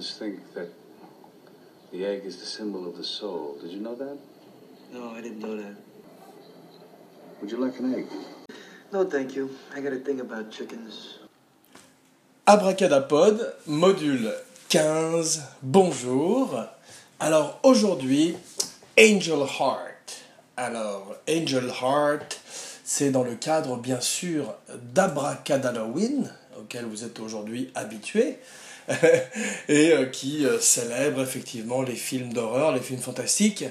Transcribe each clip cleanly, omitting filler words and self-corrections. Americans think that the egg is the symbol of the soul. Did you know that? No, I didn't know that. Would you like an egg? No, thank you. I got a thing about chickens. Abracadapod, module 15, bonjour. Alors aujourd'hui, Angel Heart. Alors, Angel Heart, c'est dans le cadre, bien sûr, d'Abracadalloween, auquel vous êtes aujourd'hui habitués, et qui célèbre effectivement les films d'horreur, les films fantastiques.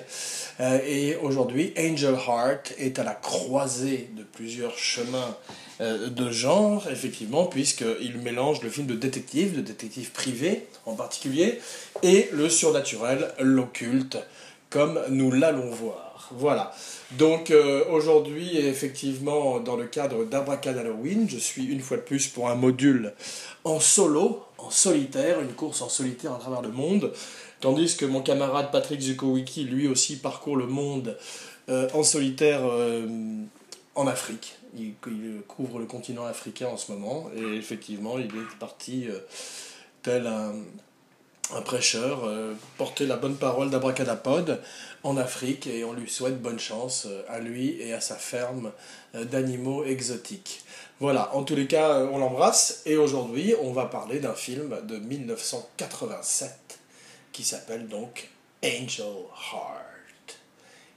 Et aujourd'hui, Angel Heart est à la croisée de plusieurs chemins de genre, effectivement, puisqu'il mélange le film de détective privé en particulier, et le surnaturel, l'occulte, comme nous l'allons voir. Voilà. Donc aujourd'hui, effectivement, dans le cadre d'Abracadalloween, je suis une fois de plus pour un module en solo, en solitaire, une course en solitaire à travers le monde, tandis que mon camarade Patrick Zukowicki, lui aussi, parcourt le monde en solitaire en Afrique. Il couvre le continent africain en ce moment, et effectivement, il est parti tel un prêcheur porter la bonne parole d'Abracadapod en Afrique, et on lui souhaite bonne chance à lui et à sa ferme d'animaux exotiques. Voilà, en tous les cas, on l'embrasse, et aujourd'hui, on va parler d'un film de 1987 qui s'appelle donc Angel Heart.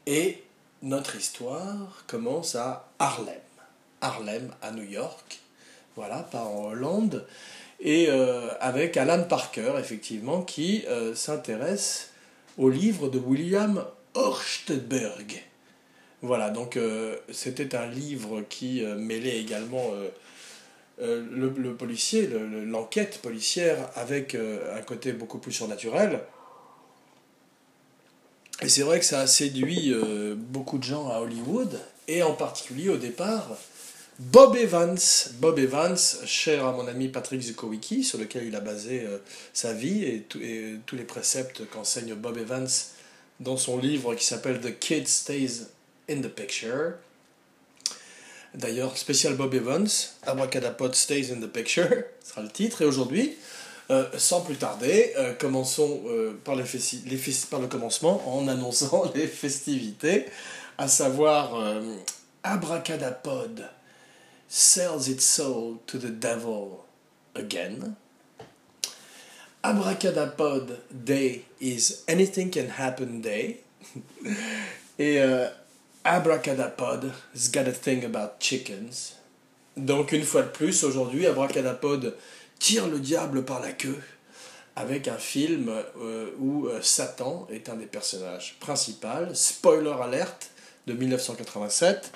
Et notre histoire commence à Harlem, à New York, voilà, pas en Hollande, et avec Alan Parker, effectivement, qui s'intéresse au livre de William Hjortsberg. Voilà, donc c'était un livre qui mêlait également le policier, l'enquête policière, avec un côté beaucoup plus surnaturel. Et c'est vrai que ça a séduit beaucoup de gens à Hollywood, et en particulier au départ Bob Evans, cher à mon ami Patrick Zukowicki, sur lequel il a basé sa vie et tous les préceptes qu'enseigne Bob Evans dans son livre qui s'appelle The Kid Stays in the Picture. D'ailleurs, spécial Bob Evans, Abracadapod Stays in the Picture, sera le titre. Et aujourd'hui, sans plus tarder, commençons par le commencement en annonçant les festivités, à savoir Abracadapod sells its soul to the devil again. Abracadapod Day is Anything Can Happen Day. Et Abracadapod has got a thing about chickens. Donc une fois de plus, aujourd'hui, Abracadapod tire le diable par la queue avec un film où Satan est un des personnages principaux. Spoiler alerte de 1987.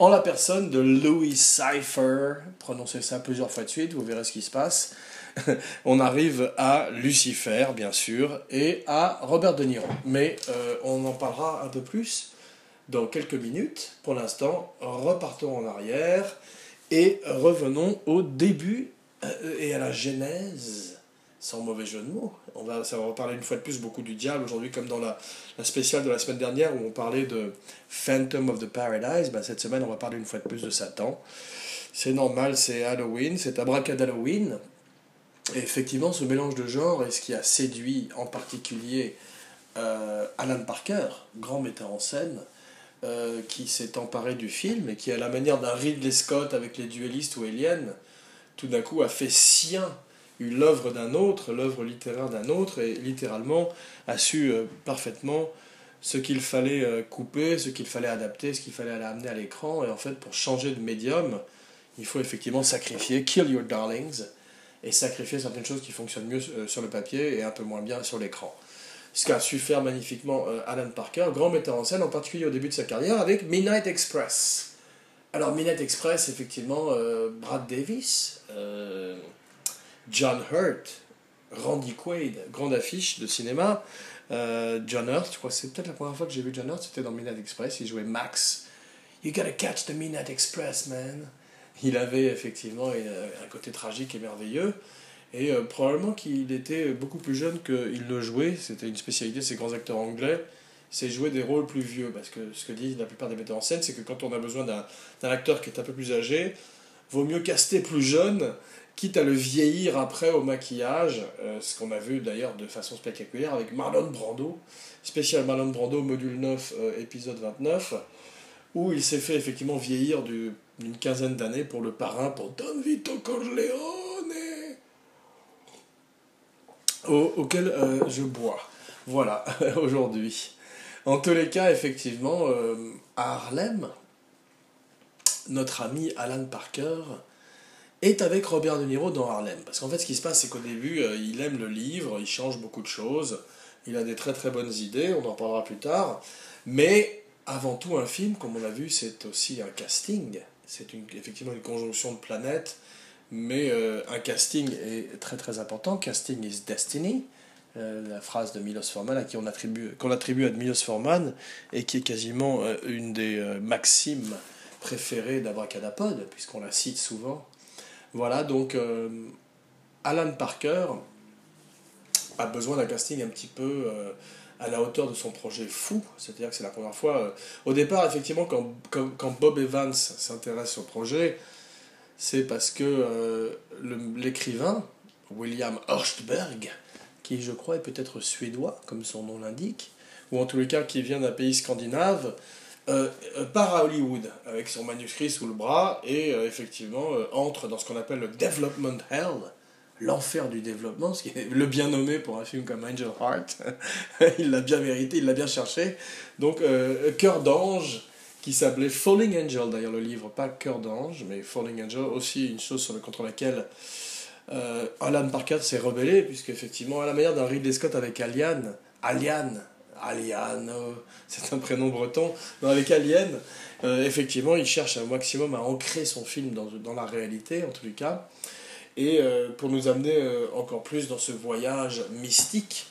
En la personne de Louis Cypher, prononcez ça plusieurs fois de suite, vous verrez ce qui se passe. On arrive à Lucifer, bien sûr, et à Robert De Niro. Mais on en parlera un peu plus dans quelques minutes. Pour l'instant, repartons en arrière et revenons au début et à la genèse, sans mauvais jeu de mots. Ça va reparler une fois de plus beaucoup du diable aujourd'hui, comme dans la spéciale de la semaine dernière où on parlait de Phantom of the Paradise. Ben, cette semaine, on va parler une fois de plus de Satan. C'est normal, c'est Halloween, c'est Abracadalloween. Et effectivement, ce mélange de genres est ce qui a séduit en particulier Alan Parker, grand metteur en scène, qui s'est emparé du film et qui, à la manière d'un Ridley Scott avec les duellistes ou aliens, tout d'un coup a fait sien l'œuvre d'un autre, l'œuvre littéraire d'un autre, et littéralement a su parfaitement ce qu'il fallait couper, ce qu'il fallait adapter, ce qu'il fallait amener à l'écran. Et en fait, pour changer de médium, il faut effectivement sacrifier, kill your darlings, et sacrifier certaines choses qui fonctionnent mieux sur le papier et un peu moins bien sur l'écran. Ce qu'a su faire magnifiquement Alan Parker, grand metteur en scène, en particulier au début de sa carrière, avec Midnight Express. Alors Midnight Express, effectivement, Brad Davis, John Hurt, Randy Quaid, grande affiche de cinéma. John Hurt, je crois que c'est peut-être la première fois que j'ai vu John Hurt, c'était dans Midnight Express, il jouait Max. You gotta catch the Midnight Express, man. Il avait effectivement un côté tragique et merveilleux, et probablement qu'il était beaucoup plus jeune qu'il ne jouait, c'était une spécialité de ces grands acteurs anglais, c'est jouer des rôles plus vieux, parce que ce que disent la plupart des metteurs en scène, c'est que quand on a besoin d'un acteur qui est un peu plus âgé, vaut mieux caster plus jeune quitte à le vieillir après au maquillage, ce qu'on a vu d'ailleurs de façon spectaculaire avec Marlon Brando, spécial Marlon Brando, module 9, épisode 29, où il s'est fait effectivement vieillir d'une quinzaine d'années pour le parrain, pour Don Vito Corleone, auquel je bois. Voilà, aujourd'hui. En tous les cas, effectivement, à Harlem, notre ami Alan Parker est avec Robert De Niro dans Harlem. Parce qu'en fait, ce qui se passe, c'est qu'au début, il aime le livre, il change beaucoup de choses, il a des très très bonnes idées, on en parlera plus tard, mais avant tout, un film, comme on l'a vu, c'est aussi un casting, c'est effectivement une conjonction de planètes, mais un casting est très très important, casting is destiny, la phrase de Milos Forman, qu'on attribue à Milos Forman, et qui est quasiment une des maximes préférées d'Abracadapod, puisqu'on la cite souvent. Voilà, donc Alan Parker a besoin d'un casting un petit peu à la hauteur de son projet fou, c'est-à-dire que c'est la première fois... Au départ, effectivement, quand Bob Evans s'intéresse au projet, c'est parce que l'écrivain, William Hjortsberg, qui je crois est peut-être suédois, comme son nom l'indique, ou en tous les cas qui vient d'un pays scandinave, part à Hollywood avec son manuscrit sous le bras et effectivement entre dans ce qu'on appelle le Development Hell, l'enfer du développement, ce qui est le bien nommé pour un film comme Angel Heart. Il l'a bien mérité, il l'a bien cherché. Donc Cœur d'ange, qui s'appelait Falling Angel, d'ailleurs le livre, pas Cœur d'ange, mais Falling Angel, aussi une chose contre laquelle Alan Parker s'est rebellé, puisque effectivement à la manière d'un Ridley Scott avec Alien, c'est un prénom breton, non, avec Alien, effectivement il cherche un maximum à ancrer son film dans la réalité en tous les cas, et pour nous amener encore plus dans ce voyage mystique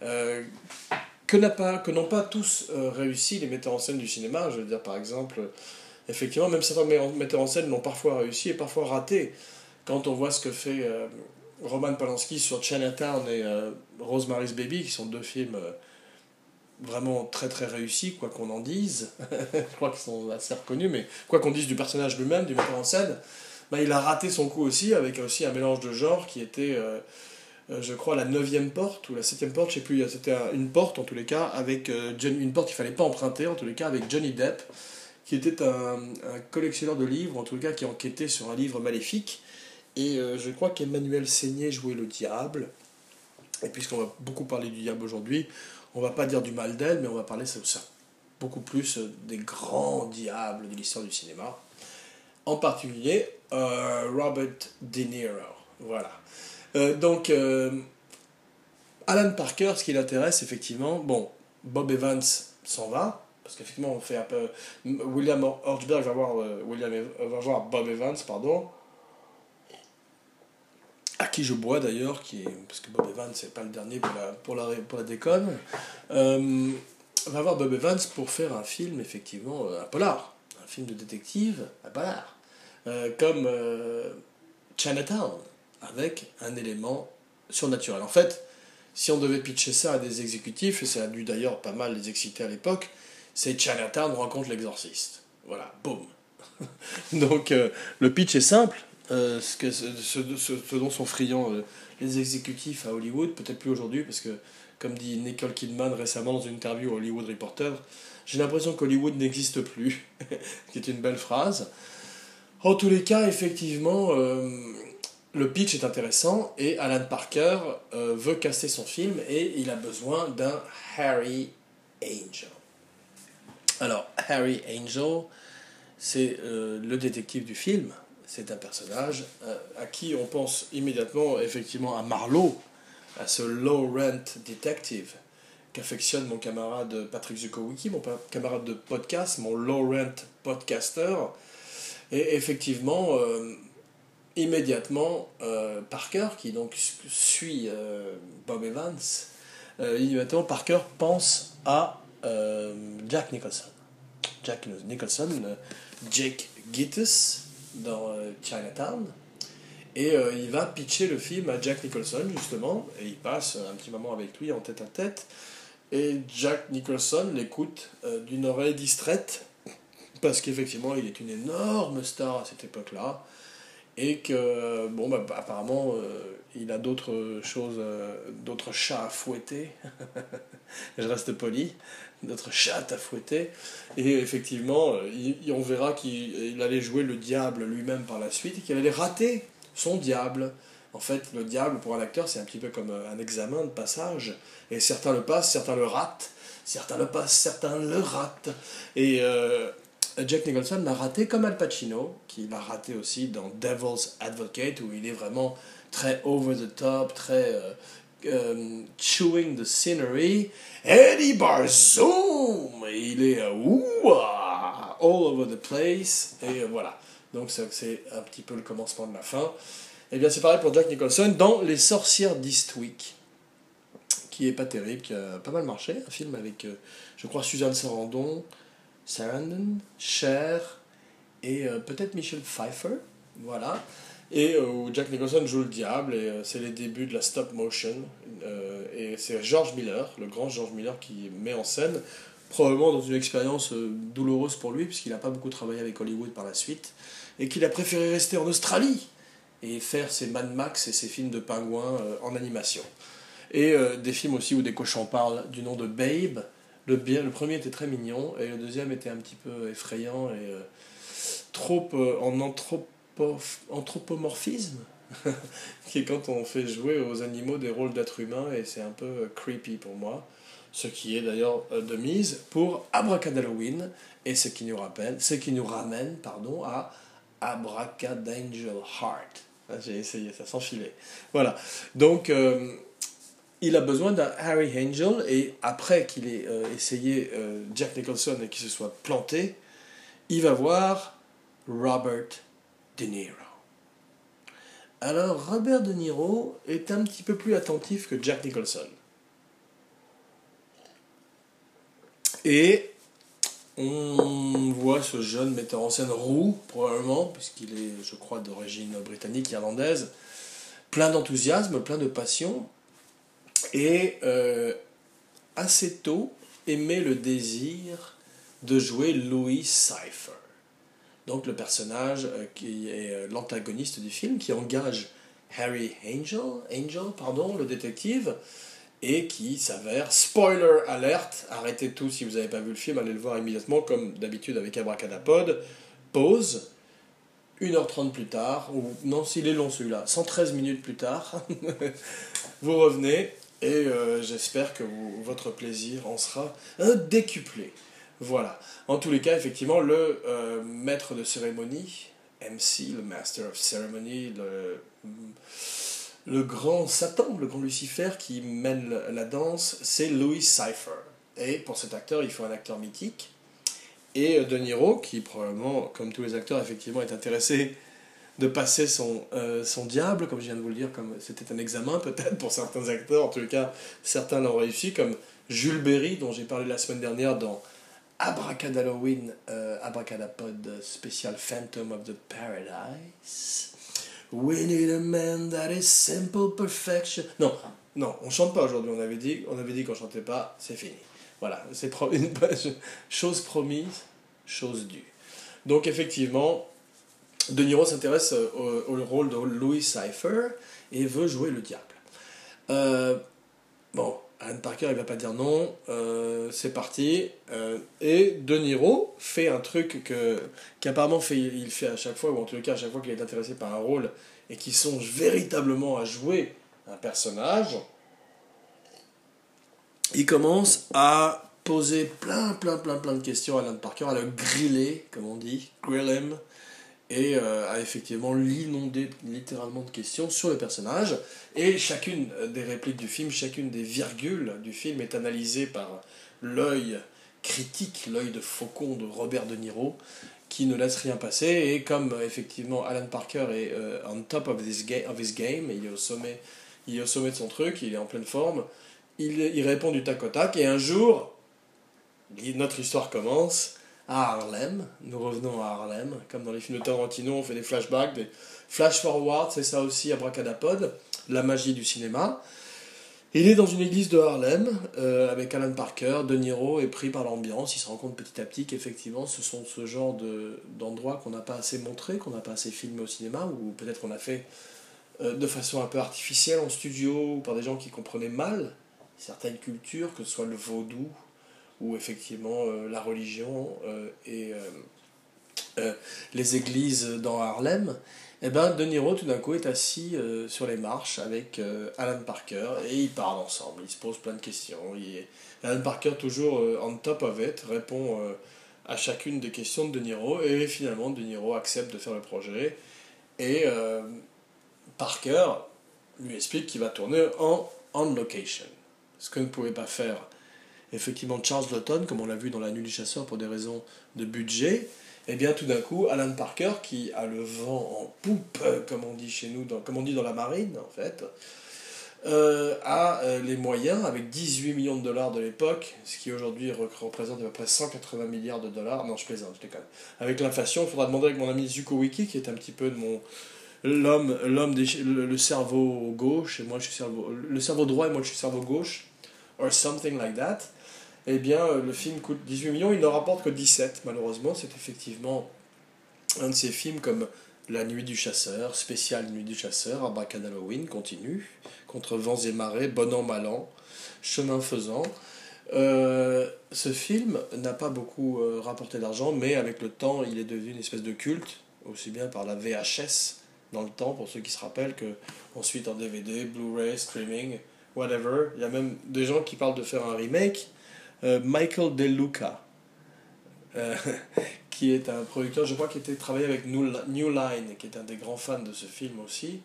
que n'ont pas tous réussi les metteurs en scène du cinéma. Je veux dire, par exemple, effectivement même certains metteurs en scène l'ont parfois réussi et parfois raté. Quand on voit ce que fait Roman Polanski sur Chinatown et Rosemary's Baby, qui sont deux films vraiment très très réussis, quoi qu'on en dise, je crois qu'ils sont assez reconnus, mais quoi qu'on dise du personnage lui-même, du metteur en scène, bah, il a raté son coup aussi, avec aussi un mélange de genres qui était, je crois, la 9e porte, ou la 7e porte, je sais plus, c'était une porte en tous les cas, avec une porte qu'il fallait pas emprunter en tous les cas, avec Johnny Depp, qui était un collectionneur de livres, en tous les cas qui enquêtait sur un livre maléfique, et je crois qu'Emmanuel Seigner jouait le diable, et puisqu'on va beaucoup parler du diable aujourd'hui, on va pas dire du mal d'elle, mais on va parler ça, beaucoup plus des grands diables de l'histoire du cinéma. En particulier, Robert De Niro. Voilà. Donc, Alan Parker, ce qui l'intéresse, effectivement... Bon, Bob Evans s'en va, parce qu'effectivement, on fait un peu... William Hjortsberg va voir Bob Evans, pardon... à qui je bois d'ailleurs, parce que Bob Evans c'est pas le dernier pour la déconne, va voir Bob Evans pour faire un film, effectivement, un polar, un film de détective, un polar, comme Chinatown, avec un élément surnaturel. En fait, si on devait pitcher ça à des exécutifs, et ça a dû d'ailleurs pas mal les exciter à l'époque, c'est Chinatown rencontre l'exorciste. Voilà, boum. Donc le pitch est simple. Ce dont sont friands les exécutifs à Hollywood, peut-être plus aujourd'hui, parce que, comme dit Nicole Kidman récemment dans une interview au Hollywood Reporter, j'ai l'impression qu'Hollywood n'existe plus, qui est une belle phrase. En tous les cas, effectivement, le pitch est intéressant, et Alan Parker veut caster son film, et il a besoin d'un Harry Angel. Alors, Harry Angel, c'est le détective du film. C'est un personnage à qui on pense immédiatement, effectivement, à Marlowe, à ce low-rent detective qu'affectionne mon camarade Patrick Zukowicki, mon camarade de podcast, mon low-rent podcaster. Et effectivement, immédiatement, Parker, qui donc suit Bob Evans, immédiatement, Parker pense à Jack Nicholson. Jack Nicholson, Jake Gittis, dans Chinatown, et il va pitcher le film à Jack Nicholson, justement, et il passe un petit moment avec lui en tête-à-tête, et Jack Nicholson l'écoute d'une oreille distraite, parce qu'effectivement il est une énorme star à cette époque-là, et que bon bah apparemment il a d'autres choses, d'autres chats à fouetter, je reste poli, d'autres chats à fouetter, et effectivement on verra qu'il allait jouer le diable lui-même par la suite et qu'il allait rater son diable. En fait, le diable pour un acteur, c'est un petit peu comme un examen de passage, et certains le passent, certains le ratent, certains le passent, certains le ratent, et Jack Nicholson l'a raté comme Al Pacino, qui l'a raté aussi dans Devil's Advocate, où il est vraiment très over the top, très chewing the scenery. Eddie Barzoum, il est all over the place, et voilà. Donc c'est un petit peu le commencement de la fin. Et bien c'est pareil pour Jack Nicholson dans Les Sorcières d'Eastwick, qui est pas terrible, qui a pas mal marché, un film avec, je crois, Suzanne Sarandon, Cher et peut-être Michelle Pfeiffer, voilà, et où Jack Nicholson joue le diable, et c'est les débuts de la stop motion, et c'est George Miller, le grand George Miller, qui met en scène, probablement dans une expérience douloureuse pour lui, puisqu'il n'a pas beaucoup travaillé avec Hollywood par la suite, et qu'il a préféré rester en Australie et faire ses Mad Max et ses films de pingouins en animation. Et des films aussi où des cochons parlent, du nom de Babe. Le premier était très mignon, et le deuxième était un petit peu effrayant, et trop en anthropomorphisme, qui est quand on fait jouer aux animaux des rôles d'êtres humains, et c'est un peu creepy pour moi, ce qui est d'ailleurs de mise pour Abracadalloween, et ce qui nous ramène à Abracadangel Heart. J'ai essayé, ça s'enfilait. Voilà, donc... il a besoin d'un Harry Angel, et après qu'il ait essayé Jack Nicholson et qu'il se soit planté, il va voir Robert De Niro. Alors Robert De Niro est un petit peu plus attentif que Jack Nicholson. Et on voit ce jeune metteur en scène roux, probablement, puisqu'il est, je crois, d'origine britannique, irlandaise, plein d'enthousiasme, plein de passion, et assez tôt émet le désir de jouer Louis Cypher, donc le personnage qui est l'antagoniste du film, qui engage Harry Angel, le détective, et qui s'avère, spoiler alert, arrêtez tout si vous n'avez pas vu le film, allez le voir immédiatement comme d'habitude avec Abracadapod, pause, 1h30 plus tard, ou non, s'il est long celui-là, 113 minutes plus tard, vous revenez. Et j'espère que votre plaisir en sera décuplé. Voilà. En tous les cas, effectivement, le maître de cérémonie, MC, le Master of Ceremony, le grand Satan, le grand Lucifer qui mène la danse, c'est Louis Cypher. Et pour cet acteur, il faut un acteur mythique. Et De Niro, qui probablement, comme tous les acteurs, effectivement, est intéressé de passer son diable, comme je viens de vous le dire, comme c'était un examen peut-être pour certains acteurs, en tout cas certains l'ont réussi, comme Jules Berry, dont j'ai parlé la semaine dernière dans Abracadalloween, Abracadapod spécial Phantom of the Paradise. We need a man that is simple perfection. Non, on chante pas aujourd'hui, on avait dit qu'on chantait pas, c'est fini. Voilà, c'est une chose promise, chose due. Donc effectivement, De Niro s'intéresse au rôle de Louis Cypher et veut jouer le diable. Alan Parker, il ne va pas dire non, c'est parti. Et De Niro fait un truc qu'apparemment il fait à chaque fois, ou en tout cas à chaque fois qu'il est intéressé par un rôle et qu'il songe véritablement à jouer un personnage, il commence à poser plein de questions à Alan Parker, à le griller, comme on dit, grill him, et à effectivement l'inonder littéralement de questions sur le personnage, et chacune des répliques du film, chacune des virgules du film est analysée par l'œil critique, l'œil de faucon de Robert De Niro, qui ne laisse rien passer, et comme effectivement Alan Parker est on top of his game, il est au sommet de son truc, il est en pleine forme, il répond du tac au tac, et un jour, notre histoire commence... à Harlem, nous revenons à Harlem, comme dans les films de Tarantino, on fait des flashbacks, des flash-forwards, c'est ça aussi Abracadapod, la magie du cinéma, Il est dans une église de Harlem avec Alan Parker. De Niro est pris par l'ambiance, il se rend compte petit à petit qu'effectivement ce sont ce genre d'endroits qu'on n'a pas assez montré, qu'on n'a pas assez filmé au cinéma, ou peut-être qu'on a fait de façon un peu artificielle en studio, ou par des gens qui comprenaient mal certaines cultures, que ce soit le vaudou ou effectivement la religion et les églises dans Harlem. Et bien De Niro tout d'un coup est assis sur les marches avec Alan Parker, et ils parlent ensemble, ils se posent plein de questions. Alan Parker, toujours on top of it, répond à chacune des questions de De Niro, et finalement De Niro accepte de faire le projet, et Parker lui explique qu'il va tourner en on location, ce que ne pouvait pas faire effectivement Charles Laughton, comme on l'a vu dans La Nuit du Chasseur, pour des raisons de budget. Et bien tout d'un coup, Alan Parker, qui a le vent en poupe, comme on dit chez nous, comme on dit dans la marine en fait, a les moyens, avec 18 millions de dollars de l'époque, ce qui aujourd'hui représente à peu près 180 milliards de dollars, non je plaisante, je déconne, avec l'inflation. Il faudra demander avec mon ami Zuko Wiki, qui est un petit peu de mon... le cerveau gauche, et moi je suis le cerveau droit, et moi je suis cerveau gauche, or something like that. Eh bien, le film coûte 18 millions, il ne rapporte que 17, malheureusement. C'est effectivement un de ces films comme La Nuit du Chasseur, spécial Nuit du Chasseur, Abracadapod, continue, Contre vents et marées, Bon an, mal an, Chemin faisant. Ce film n'a pas beaucoup rapporté d'argent, mais avec le temps, il est devenu une espèce de culte, aussi bien par la VHS dans le temps, pour ceux qui se rappellent, que ensuite en DVD, Blu-ray, streaming, whatever. Il y a même des gens qui parlent de faire un remake. Michael De Luca, qui est un producteur, je crois, qui était travaillé avec New Line, qui est un des grands fans de ce film aussi,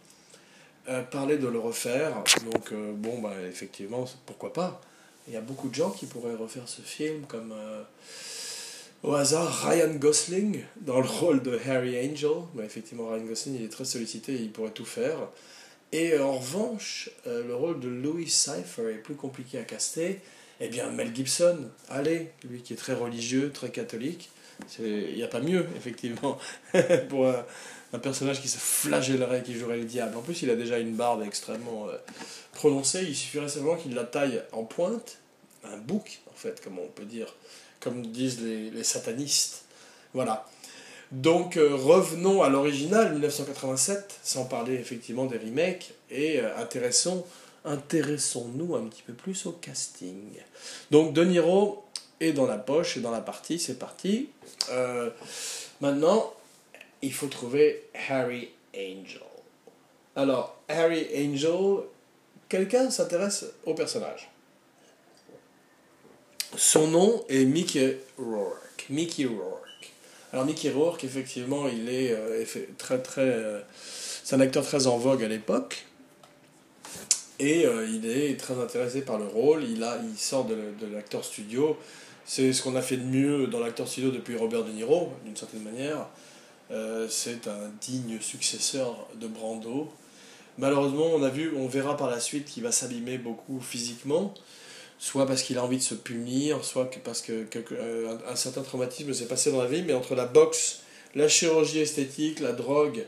parlait de le refaire. Donc bon, bah, effectivement, pourquoi pas. Il y a beaucoup de gens qui pourraient refaire ce film, comme au hasard Ryan Gosling dans le rôle de Harry Angel. Mais effectivement, Ryan Gosling, il est très sollicité, il pourrait tout faire. Et en revanche, le rôle de Louis Cypher est plus compliqué à caster. Eh bien, Mel Gibson, allez, lui qui est très religieux, très catholique, il n'y a pas mieux, effectivement, pour un personnage qui se flagellerait, qui jouerait le diable. En plus, il a déjà une barbe extrêmement prononcée, il suffirait seulement qu'il la taille en pointe, un bouc, en fait, comme on peut dire, comme disent les satanistes. Voilà. Donc, revenons à l'original, 1987, sans parler effectivement des remakes, et intéressons-nous un petit peu plus au casting. Donc De Niro est dans la poche, et dans la partie, c'est parti. Maintenant, il faut trouver Harry Angel. Alors, Harry Angel, quelqu'un s'intéresse au personnage. Son nom est Mickey Rourke. Mickey Rourke. Alors Mickey Rourke, effectivement, il est c'est un acteur très en vogue à l'époque. Et il est très intéressé par le rôle, il sort de l'acteur studio, c'est ce qu'on a fait de mieux dans l'acteur studio depuis Robert De Niro, d'une certaine manière. C'est un digne successeur de Brando. Malheureusement, on verra par la suite qu'il va s'abîmer beaucoup physiquement, soit parce qu'il a envie de se punir, soit parce qu'un certain traumatisme s'est passé dans la vie, mais entre la boxe, la chirurgie esthétique, la drogue,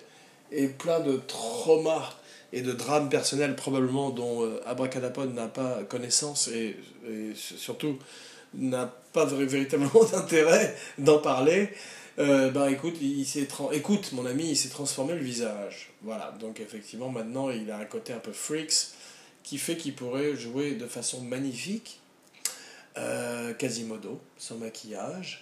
et plein de traumas, et de drames personnels probablement dont Abracadapod n'a pas connaissance et surtout n'a pas véritablement d'intérêt d'en parler, écoute mon ami, il s'est transformé le visage. Voilà, donc effectivement maintenant il a un côté un peu freaks qui fait qu'il pourrait jouer de façon magnifique Quasimodo, sans maquillage,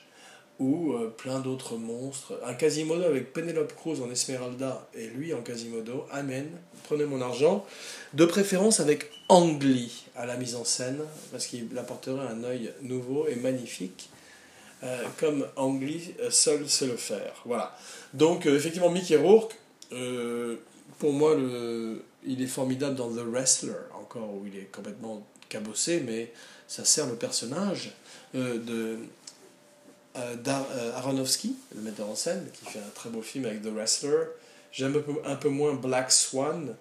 ou plein d'autres monstres. Un Quasimodo avec Penelope Cruz en Esmeralda et lui en Quasimodo, amen, prenez mon argent, de préférence avec Ang Lee à la mise en scène, parce qu'il apporterait un œil nouveau et magnifique, comme Ang Lee seul sait le faire. Voilà. Donc effectivement Mickey Rourke, pour moi il est formidable dans The Wrestler, encore où il est complètement cabossé, mais ça sert le personnage Aronofsky, le metteur en scène, qui fait un très beau film avec The Wrestler. J'aime un peu moins Black Swan,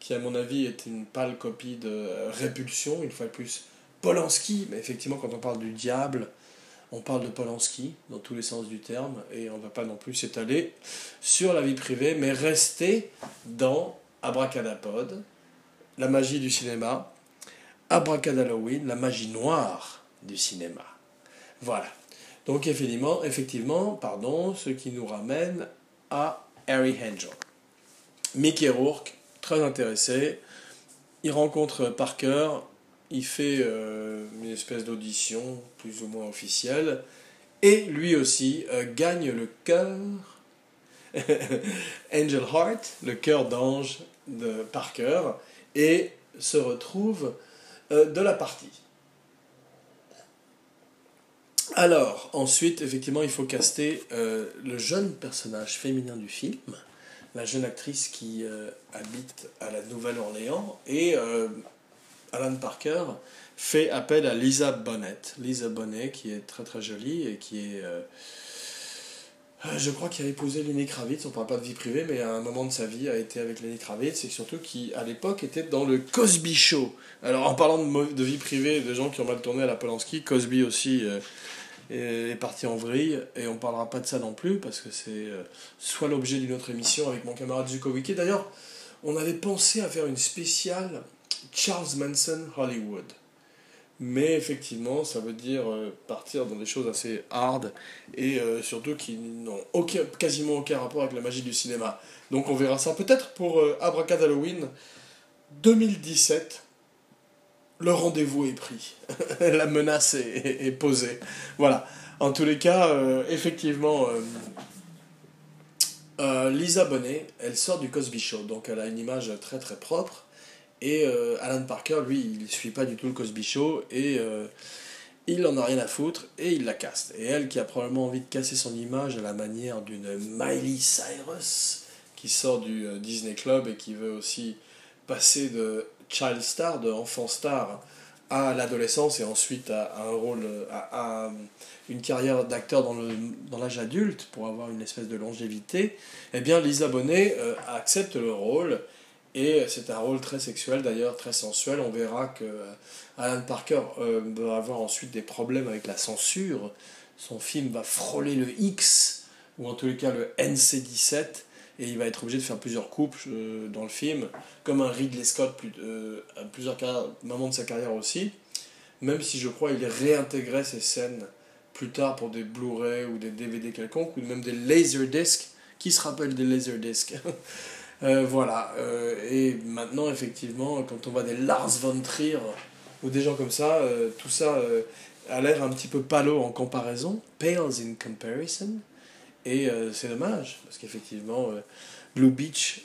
qui à mon avis est une pâle copie de Répulsion, une fois de plus. Polanski, mais effectivement quand on parle du diable, on parle de Polanski, dans tous les sens du terme, et on ne va pas non plus s'étaler sur la vie privée, mais rester dans Abracadapod, la magie du cinéma, Abracadalloween, la magie noire du cinéma. Voilà. Donc effectivement, ce qui nous ramène à Harry Angel. Mickey Rourke, très intéressé, il rencontre Parker, il fait une espèce d'audition plus ou moins officielle, et lui aussi gagne le cœur, Angel Heart, le cœur d'ange de Parker, et se retrouve de la partie. Alors, ensuite, effectivement, il faut caster le jeune personnage féminin du film, la jeune actrice qui habite à la Nouvelle-Orléans, et Alan Parker fait appel à Lisa Bonet. Lisa Bonet, qui est très très jolie et qui est... je crois qu'il a épousé Lenny Kravitz, on ne parle pas de vie privée, mais à un moment de sa vie a été avec Lenny Kravitz, et surtout qui, à l'époque, était dans le Cosby Show. Alors, en parlant de vie privée, de gens qui ont mal tourné à la Polanski, Cosby aussi est parti en vrille, et on ne parlera pas de ça non plus, parce que c'est soit l'objet d'une autre émission avec mon camarade Zukovicki. D'ailleurs, on avait pensé à faire une spéciale Charles Manson Hollywood. Mais effectivement, ça veut dire partir dans des choses assez hard et surtout qui n'ont quasiment aucun rapport avec la magie du cinéma. Donc on verra ça peut-être pour Abracadalloween 2017. Le rendez-vous est pris. La menace est posée. Voilà. En tous les cas, effectivement, Lisa Bonet, elle sort du Cosby Show. Donc elle a une image très très propre. Et Alan Parker, lui, il ne suit pas du tout le Cosby Show, et il en a rien à foutre, et il la caste. Et elle, qui a probablement envie de casser son image à la manière d'une Miley Cyrus, qui sort du Disney Club et qui veut aussi passer de child star, de enfant star, à l'adolescence, et ensuite à un rôle, à une carrière d'acteur dans l'âge adulte, pour avoir une espèce de longévité, eh bien Lisa Bonet accepte le rôle. Et c'est un rôle très sexuel, d'ailleurs, très sensuel. On verra que Alan Parker va avoir ensuite des problèmes avec la censure. Son film va frôler le X, ou en tous les cas le NC-17, et il va être obligé de faire plusieurs coupes dans le film, comme un Ridley Scott à plusieurs moments de sa carrière aussi, même si je crois qu'il réintégrait ces scènes plus tard pour des Blu-ray ou des DVD quelconques, ou même des Laserdiscs. Qui se rappelle des Laserdiscs? Voilà, et maintenant effectivement quand on voit des Lars von Trier ou des gens comme ça, tout ça a l'air un petit peu pales in comparison, et c'est dommage, parce qu'effectivement Lubitsch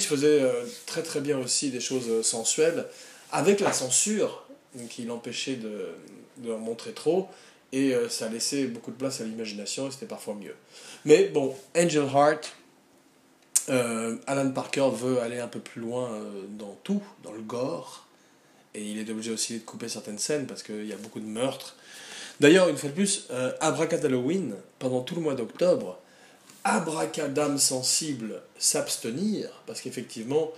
faisait très très bien aussi des choses sensuelles, avec la censure qui l'empêchait de en montrer trop, et ça laissait beaucoup de place à l'imagination, et c'était parfois mieux. Mais bon, Angel Heart, Alan Parker veut aller un peu plus loin dans tout, dans le gore, et il est obligé aussi de couper certaines scènes, parce qu'il y a beaucoup de meurtres. D'ailleurs, une fois de plus, Abracadalloween, pendant tout le mois d'octobre, Abracadam sensible s'abstenir, parce qu'effectivement,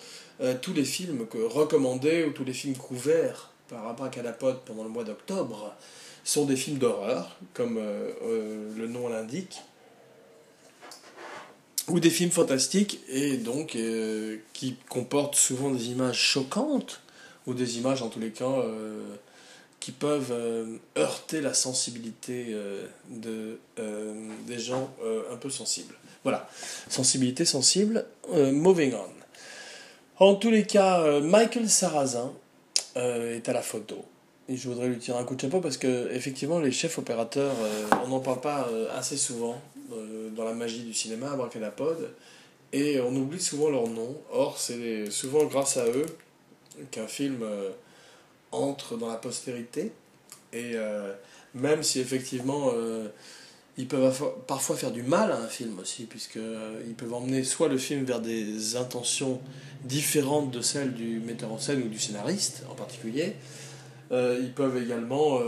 tous les films recommandés, ou tous les films couverts par Abracadapod pendant le mois d'octobre, sont des films d'horreur, comme le nom l'indique, ou des films fantastiques, et donc qui comportent souvent des images choquantes, ou des images, en tous les cas, qui peuvent heurter la sensibilité des gens un peu sensibles. Voilà, sensibilité sensible, moving on. En tous les cas, Michael Sarrazin est à la photo. Et je voudrais lui tirer un coup de chapeau parce que, effectivement, les chefs opérateurs, on n'en parle pas assez souvent dans la magie du cinéma, à Abracadapod, et on oublie souvent leur nom. Or, c'est souvent grâce à eux qu'un film entre dans la postérité, et même si, effectivement, ils peuvent parfois faire du mal à un film aussi, puisqu'ils peuvent emmener soit le film vers des intentions différentes de celles du metteur en scène ou du scénariste en particulier. Ils peuvent également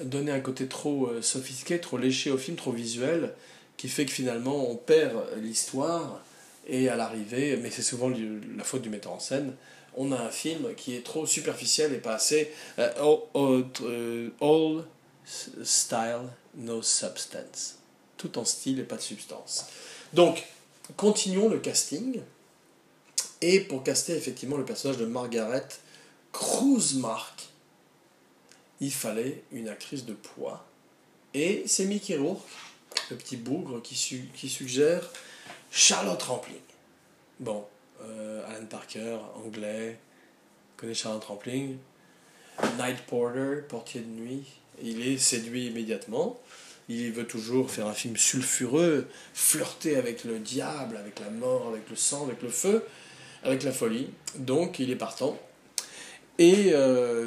donner un côté trop sophistiqué, trop léché au film, trop visuel, qui fait que finalement on perd l'histoire, et à l'arrivée, mais c'est souvent la faute du metteur en scène, on a un film qui est trop superficiel et pas assez all style, no substance. Tout en style et pas de substance. Donc, continuons le casting. Et pour caster effectivement le personnage de Margaret Cruisemark, il fallait une actrice de poids. Et c'est Mickey Rourke, le petit bougre, qui suggère Charlotte Rampling. Bon, Alan Parker, anglais, connaît Charlotte Rampling. Night Porter, portier de nuit, il est séduit immédiatement. Il veut toujours faire un film sulfureux, flirter avec le diable, avec la mort, avec le sang, avec le feu, avec la folie. Donc il est partant. Et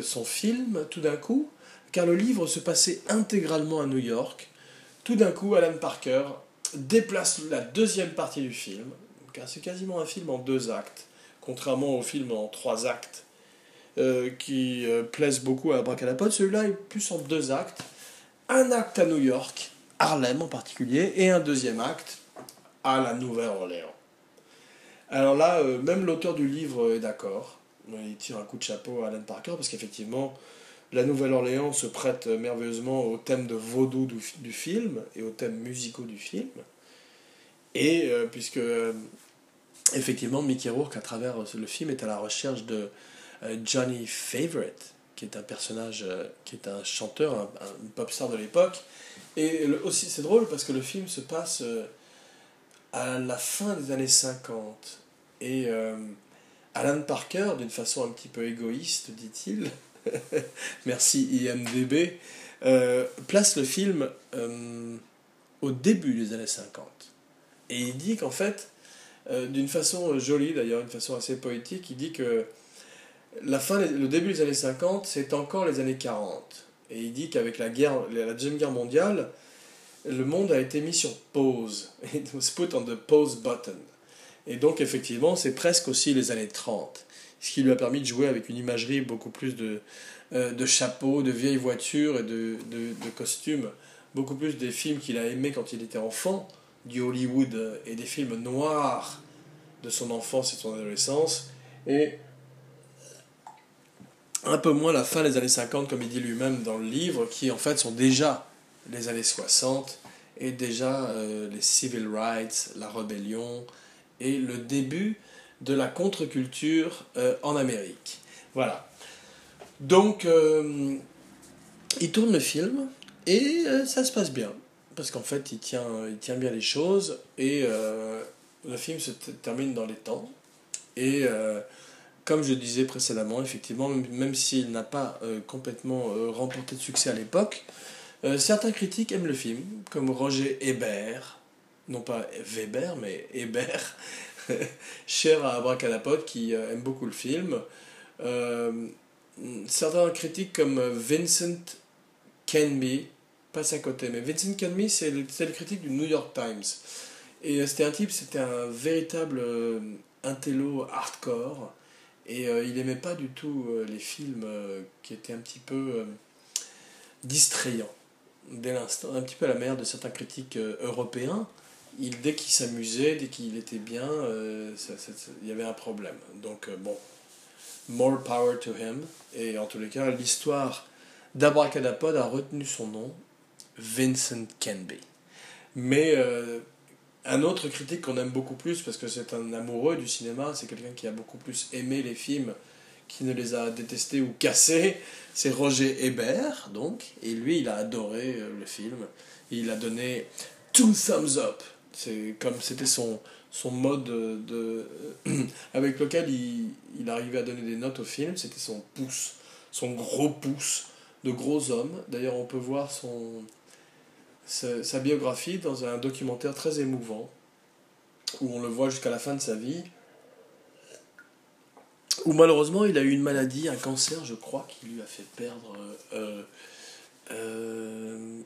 son film, tout d'un coup, car le livre se passait intégralement à New York, tout d'un coup Alan Parker déplace la deuxième partie du film. Car c'est quasiment un film en 2 actes, contrairement au film en 3 actes. Qui plaisent beaucoup à Abracadapod. Celui-là est plus en 2 actes. Un acte à New York, Harlem en particulier, et un deuxième acte à la Nouvelle-Orléans. Alors là, même l'auteur du livre est d'accord. Il tire un coup de chapeau à Alan Parker, parce qu'effectivement, la Nouvelle-Orléans se prête merveilleusement au thème de vaudou du film, et aux thèmes musicaux du film. Et puisque, effectivement, Mickey Rourke, à travers le film, est à la recherche de Johnny Favorite, qui est un personnage, qui est un chanteur, un pop star de l'époque. Et aussi, c'est drôle parce que le film se passe à la fin des années 50. Et Alan Parker, d'une façon un petit peu égoïste, dit-il, merci IMDB, place le film au début des années 50. Et il dit qu'en fait, d'une façon jolie d'ailleurs, une façon assez poétique, il dit que le début des années 50, c'est encore les années 40. Et il dit qu'avec la Deuxième Guerre mondiale, le monde a été mis sur pause. It was put on the pause button. Et donc, effectivement, c'est presque aussi les années 30. Ce qui lui a permis de jouer avec une imagerie beaucoup plus de chapeaux, de vieilles voitures et de costumes. Beaucoup plus des films qu'il a aimés quand il était enfant, du Hollywood, et des films noirs de son enfance et de son adolescence. Et un peu moins la fin des années 50, comme il dit lui-même dans le livre, qui en fait sont déjà les années 60, et déjà les civil rights, la rébellion, et le début de la contre-culture en Amérique. Voilà. Donc, il tourne le film, et ça se passe bien, parce qu'en fait, il tient bien les choses, et le film se termine dans les temps, et comme je disais précédemment, effectivement, même s'il n'a pas complètement remporté de succès à l'époque, certains critiques aiment le film, comme Roger Ebert, non pas Weber, mais Ebert, cher à Abracadapod, qui aime beaucoup le film. Certains critiques comme Vincent Canby, passe à côté, mais Vincent Canby, c'est le critique du New York Times. Et c'était un véritable intello hardcore. Et il aimait pas du tout les films qui étaient un petit peu distrayants. Dès l'instant, un petit peu à la manière de certains critiques européens, dès qu'il s'amusait, dès qu'il était bien, il y avait un problème. Donc bon, more power to him. Et en tous les cas, l'histoire d'Abracadapod a retenu son nom, Vincent Canby. Mais un autre critique qu'on aime beaucoup plus, parce que c'est un amoureux du cinéma, c'est quelqu'un qui a beaucoup plus aimé les films, qui ne les a détestés ou cassés, c'est Roger Ebert, donc, et lui, il a adoré le film, il a donné 2 thumbs up, c'est comme c'était son mode avec lequel il arrivait à donner des notes au film, c'était son pouce, son gros pouce de gros homme. D'ailleurs, on peut voir sa biographie dans un documentaire très émouvant où on le voit jusqu'à la fin de sa vie, où malheureusement il a eu une maladie, un cancer je crois, qui lui a fait perdre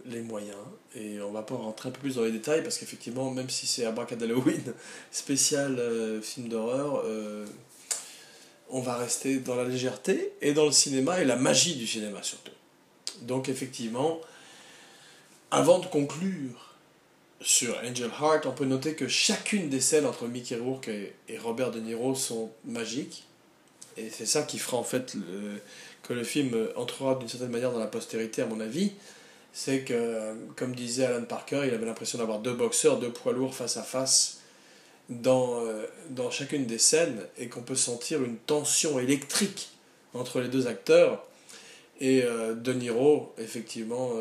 les moyens, et on va pas rentrer un peu plus dans les détails parce qu'effectivement, même si c'est Abracadalloween spécial film d'horreur, on va rester dans la légèreté et dans le cinéma et la magie du cinéma surtout. Donc effectivement, avant de conclure sur Angel Heart, on peut noter que chacune des scènes entre Mickey Rourke et Robert De Niro sont magiques. Et c'est ça qui fera en fait que le film entrera d'une certaine manière dans la postérité, à mon avis. C'est que, comme disait Alan Parker, il avait l'impression d'avoir 2 boxeurs, 2 poids lourds face à face. dans chacune des scènes et qu'on peut sentir une tension électrique entre les deux acteurs. Et De Niro, effectivement,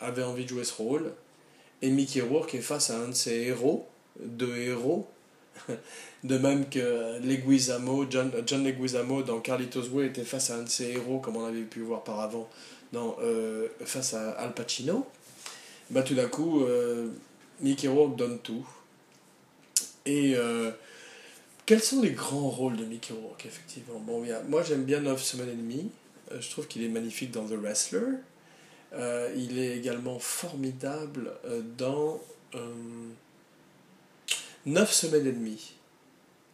avait envie de jouer ce rôle. Et Mickey Rourke est face à un de ses héros, deux héros, de même que Leguizamo, John Leguizamo dans Carlitos Way était face à un de ses héros, comme on avait pu voir par avant, face à Al Pacino. Bah, tout d'un coup, Mickey Rourke donne tout. Et quels sont les grands rôles de Mickey Rourke, effectivement? Bon, moi, j'aime bien 9 semaines et demie. Je trouve qu'il est magnifique dans The Wrestler. Il est également formidable dans 9 semaines et demie.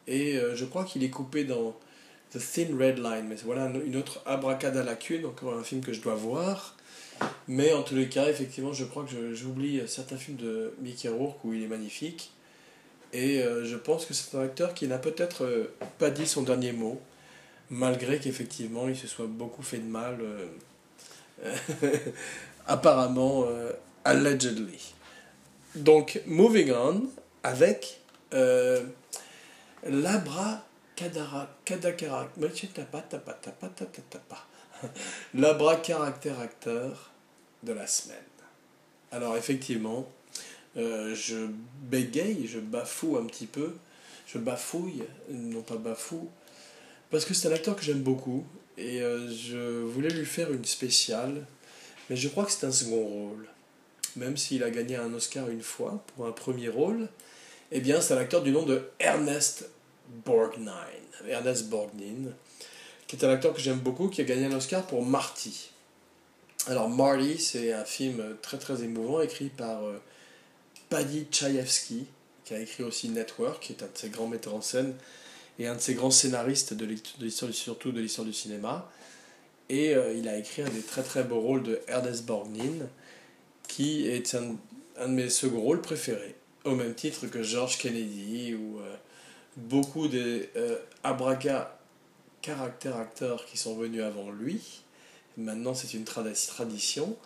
Et je crois qu'il est coupé dans The Thin Red Line. Mais voilà une autre abracada lacune, encore un film que je dois voir. Mais en tous les cas, effectivement, je crois que j'oublie certains films de Mickey Rourke où il est magnifique. Et je pense que c'est un acteur qui n'a peut-être pas dit son dernier mot, malgré qu'effectivement il se soit beaucoup fait de mal, apparemment, allegedly. Donc, moving on, avec l'Abracaractère acteur de la semaine. Alors, effectivement, je bégaye, je bafouille, parce que c'est un acteur que j'aime beaucoup, et je voulais lui faire une spéciale, mais je crois que c'est un second rôle. Même s'il a gagné un Oscar une fois pour un premier rôle, eh bien c'est un acteur du nom de Ernest Borgnine, qui est un acteur que j'aime beaucoup, qui a gagné un Oscar pour Marty. Alors Marty, c'est un film très très émouvant, écrit par Paddy Chayefsky, qui a écrit aussi Network, qui est un de ses grands metteurs en scène et un de ses grands scénaristes, surtout de l'histoire du cinéma. Et il a écrit un des très très beaux rôles de Ernest Borgnine, qui est un de mes seconds rôles préférés, au même titre que George Kennedy, ou beaucoup des abracadabra acteurs qui sont venus avant lui. Maintenant, c'est une tradition.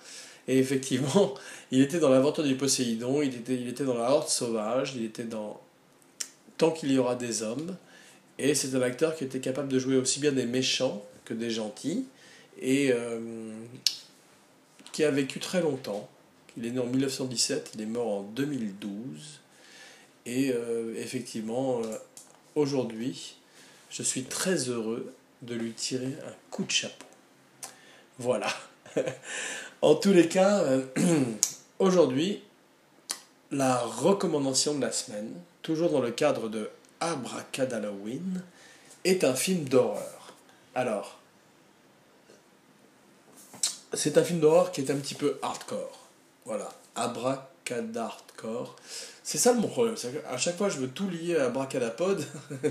Et effectivement, il était dans l'aventure du Poséidon, il était dans la Horde sauvage, il était dans Tant qu'il y aura des hommes. Et c'est un acteur qui était capable de jouer aussi bien des méchants que des gentils, et qui a vécu très longtemps. Il est né en 1917, il est mort en 2012. Et effectivement, aujourd'hui, je suis très heureux de lui tirer un coup de chapeau. Voilà. En tous les cas, aujourd'hui, la recommandation de la semaine, toujours dans le cadre de Abracadalloween, est un film d'horreur. Alors, c'est un film d'horreur qui est un petit peu hardcore. Voilà, Abracadhardcore. C'est ça mon problème. À chaque fois, je veux tout lier à Abracadapod,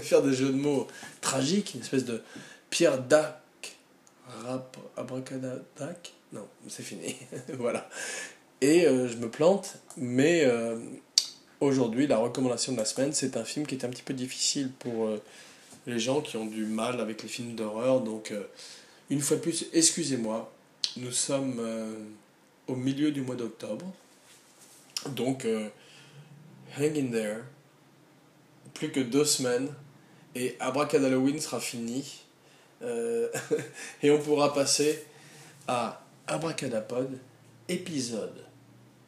faire des jeux de mots tragiques, une espèce de Pierre Dac, Abracadac. Non, c'est fini, voilà. Et je me plante, mais aujourd'hui, la recommandation de la semaine, c'est un film qui est un petit peu difficile pour les gens qui ont du mal avec les films d'horreur. Donc, une fois de plus, excusez-moi, nous sommes au milieu du mois d'octobre. Donc, hang in there. Plus que 2 semaines, et Abracadalloween sera fini. Et on pourra passer à Abracadapod, épisode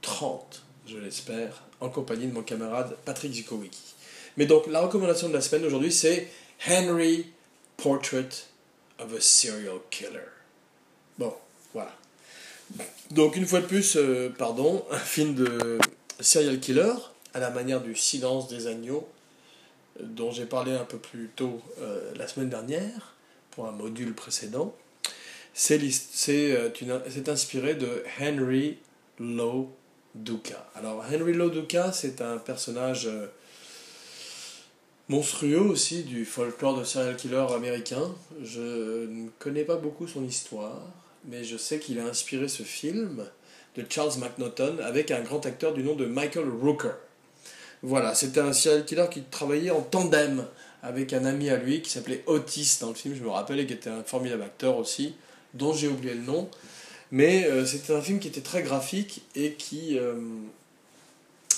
30, je l'espère, en compagnie de mon camarade Patrick Zukowicki. Mais donc, la recommandation de la semaine aujourd'hui, c'est Henry, Portrait of a Serial Killer. Bon, voilà. Donc, une fois de plus, un film de serial killer, à la manière du Silence des agneaux, dont j'ai parlé un peu plus tôt la semaine dernière, pour un module précédent. C'est inspiré de Henry Lowe Duca. Alors, Henry Lowe Duca, c'est un personnage monstrueux aussi du folklore de serial killer américain. Je ne connais pas beaucoup son histoire, mais je sais qu'il a inspiré ce film de Charles McNaughton avec un grand acteur du nom de Michael Rooker. Voilà, c'était un serial killer qui travaillait en tandem avec un ami à lui qui s'appelait Otis dans le film, je me rappelle, et qui était un formidable acteur aussi, dont j'ai oublié le nom, mais c'était un film qui était très graphique et qui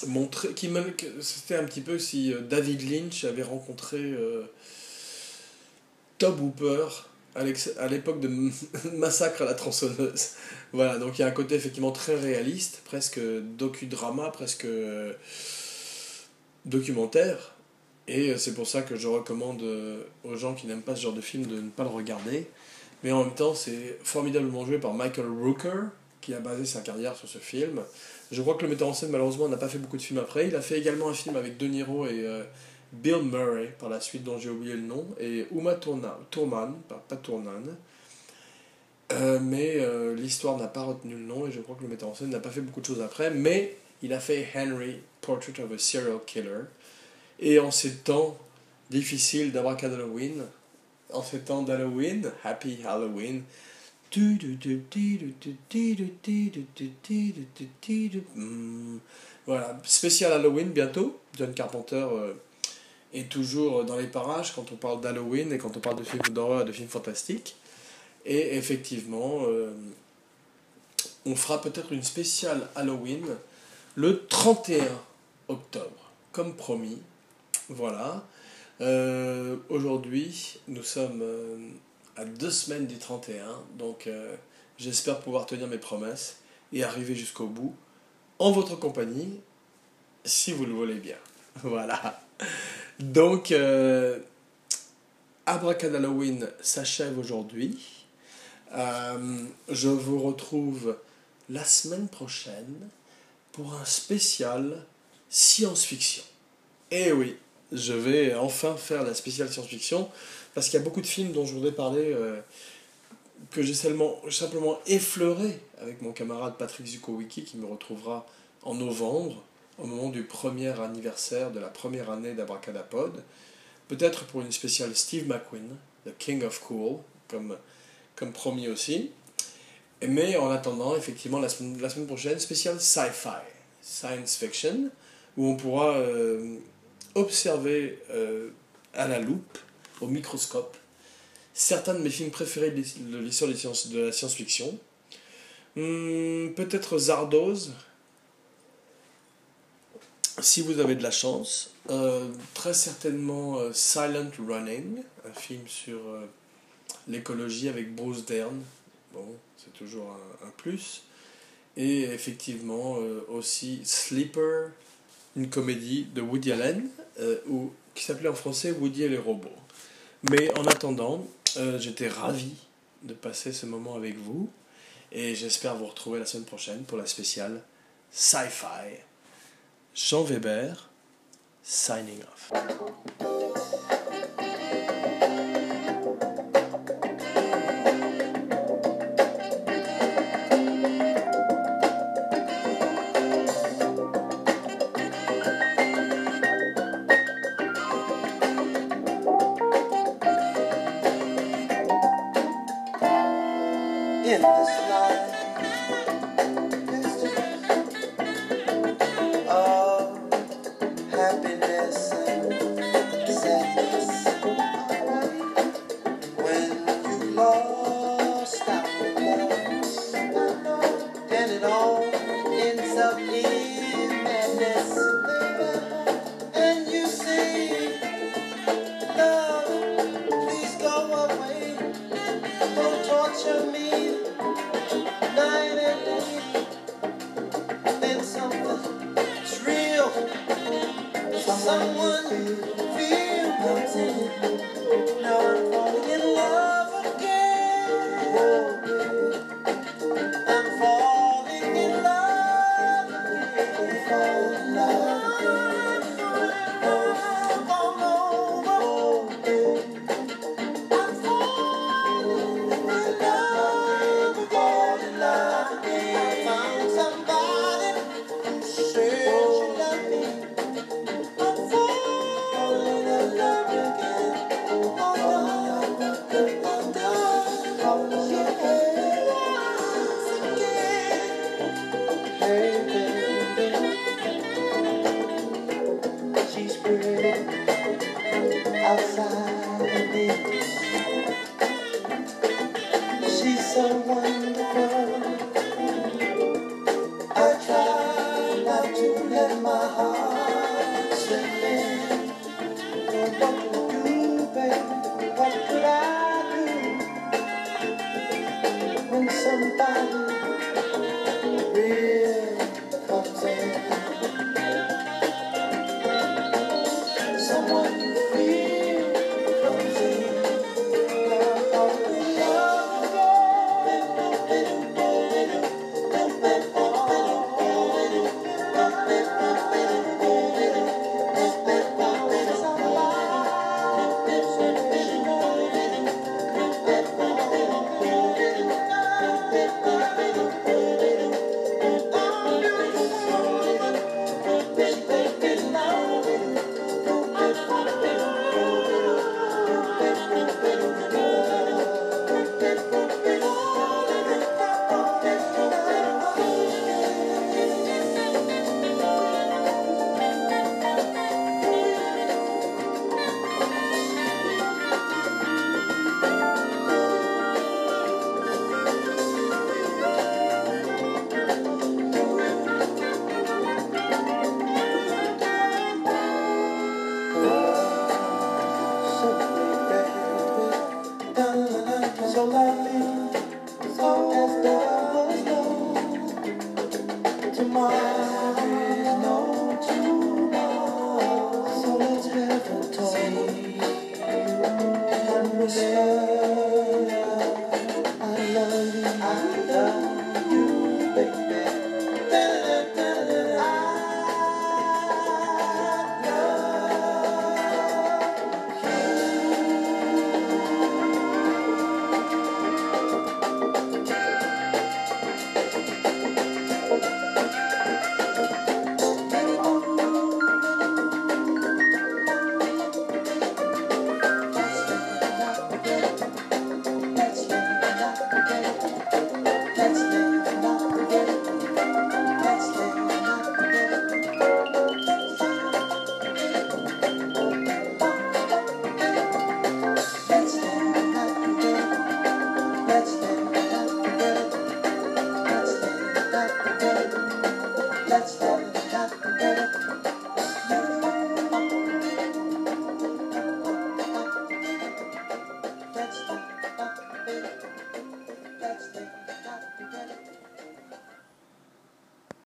montrer, qui même, c'était un petit peu si David Lynch avait rencontré Tobe Hooper à l'époque de Massacre à la tronçonneuse. Voilà, donc il y a un côté effectivement très réaliste, presque docudrama, presque documentaire. Et c'est pour ça que je recommande aux gens qui n'aiment pas ce genre de film de ne pas le regarder. Mais en même temps, c'est formidablement joué par Michael Rooker, qui a basé sa carrière sur ce film. Je crois que le metteur en scène, malheureusement, n'a pas fait beaucoup de films après. Il a fait également un film avec De Niro et Bill Murray, par la suite, dont j'ai oublié le nom, et Uma Thurman, pas Tournan. Mais l'histoire n'a pas retenu le nom, et je crois que le metteur en scène n'a pas fait beaucoup de choses après. Mais il a fait Henry, Portrait of a Serial Killer. Et en ces temps difficiles d'Abracadabwin, en ces temps d'Halloween, Happy Halloween, voilà, spécial Halloween bientôt. John Carpenter est toujours dans les parages quand on parle d'Halloween et quand on parle de films d'horreur et de films fantastiques. Et effectivement, on fera peut-être une spéciale Halloween le 31 octobre, comme promis. Voilà. Aujourd'hui, nous sommes à 2 semaines du 31, donc j'espère pouvoir tenir mes promesses et arriver jusqu'au bout en votre compagnie, si vous le voulez bien. Voilà. Donc, Abracadalloween s'achève aujourd'hui. Je vous retrouve la semaine prochaine pour un spécial science-fiction. Eh oui, je vais enfin faire la spéciale science-fiction, parce qu'il y a beaucoup de films dont je voudrais parler, que j'ai simplement effleuré avec mon camarade Patrick Zukowicki, qui me retrouvera en novembre, au moment du premier anniversaire de la première année d'Abracadapod, peut-être pour une spéciale Steve McQueen, The King of Cool, comme promis aussi. Mais en attendant, effectivement, la semaine prochaine, spéciale sci-fi, science fiction, où on pourra... observer à la loupe, au microscope, certains de mes films préférés de l'histoire de la science-fiction. Peut-être Zardoz, si vous avez de la chance. Très certainement Silent Running, un film sur l'écologie avec Bruce Dern. Bon, c'est toujours un plus. Et effectivement aussi Sleeper, une comédie de Woody Allen, qui s'appelait en français Woody et les robots. Mais en attendant, j'étais ravi de passer ce moment avec vous, et j'espère vous retrouver la semaine prochaine pour la spéciale Sci-Fi. Jean Weber, signing off. I'm falling in love again. I love you.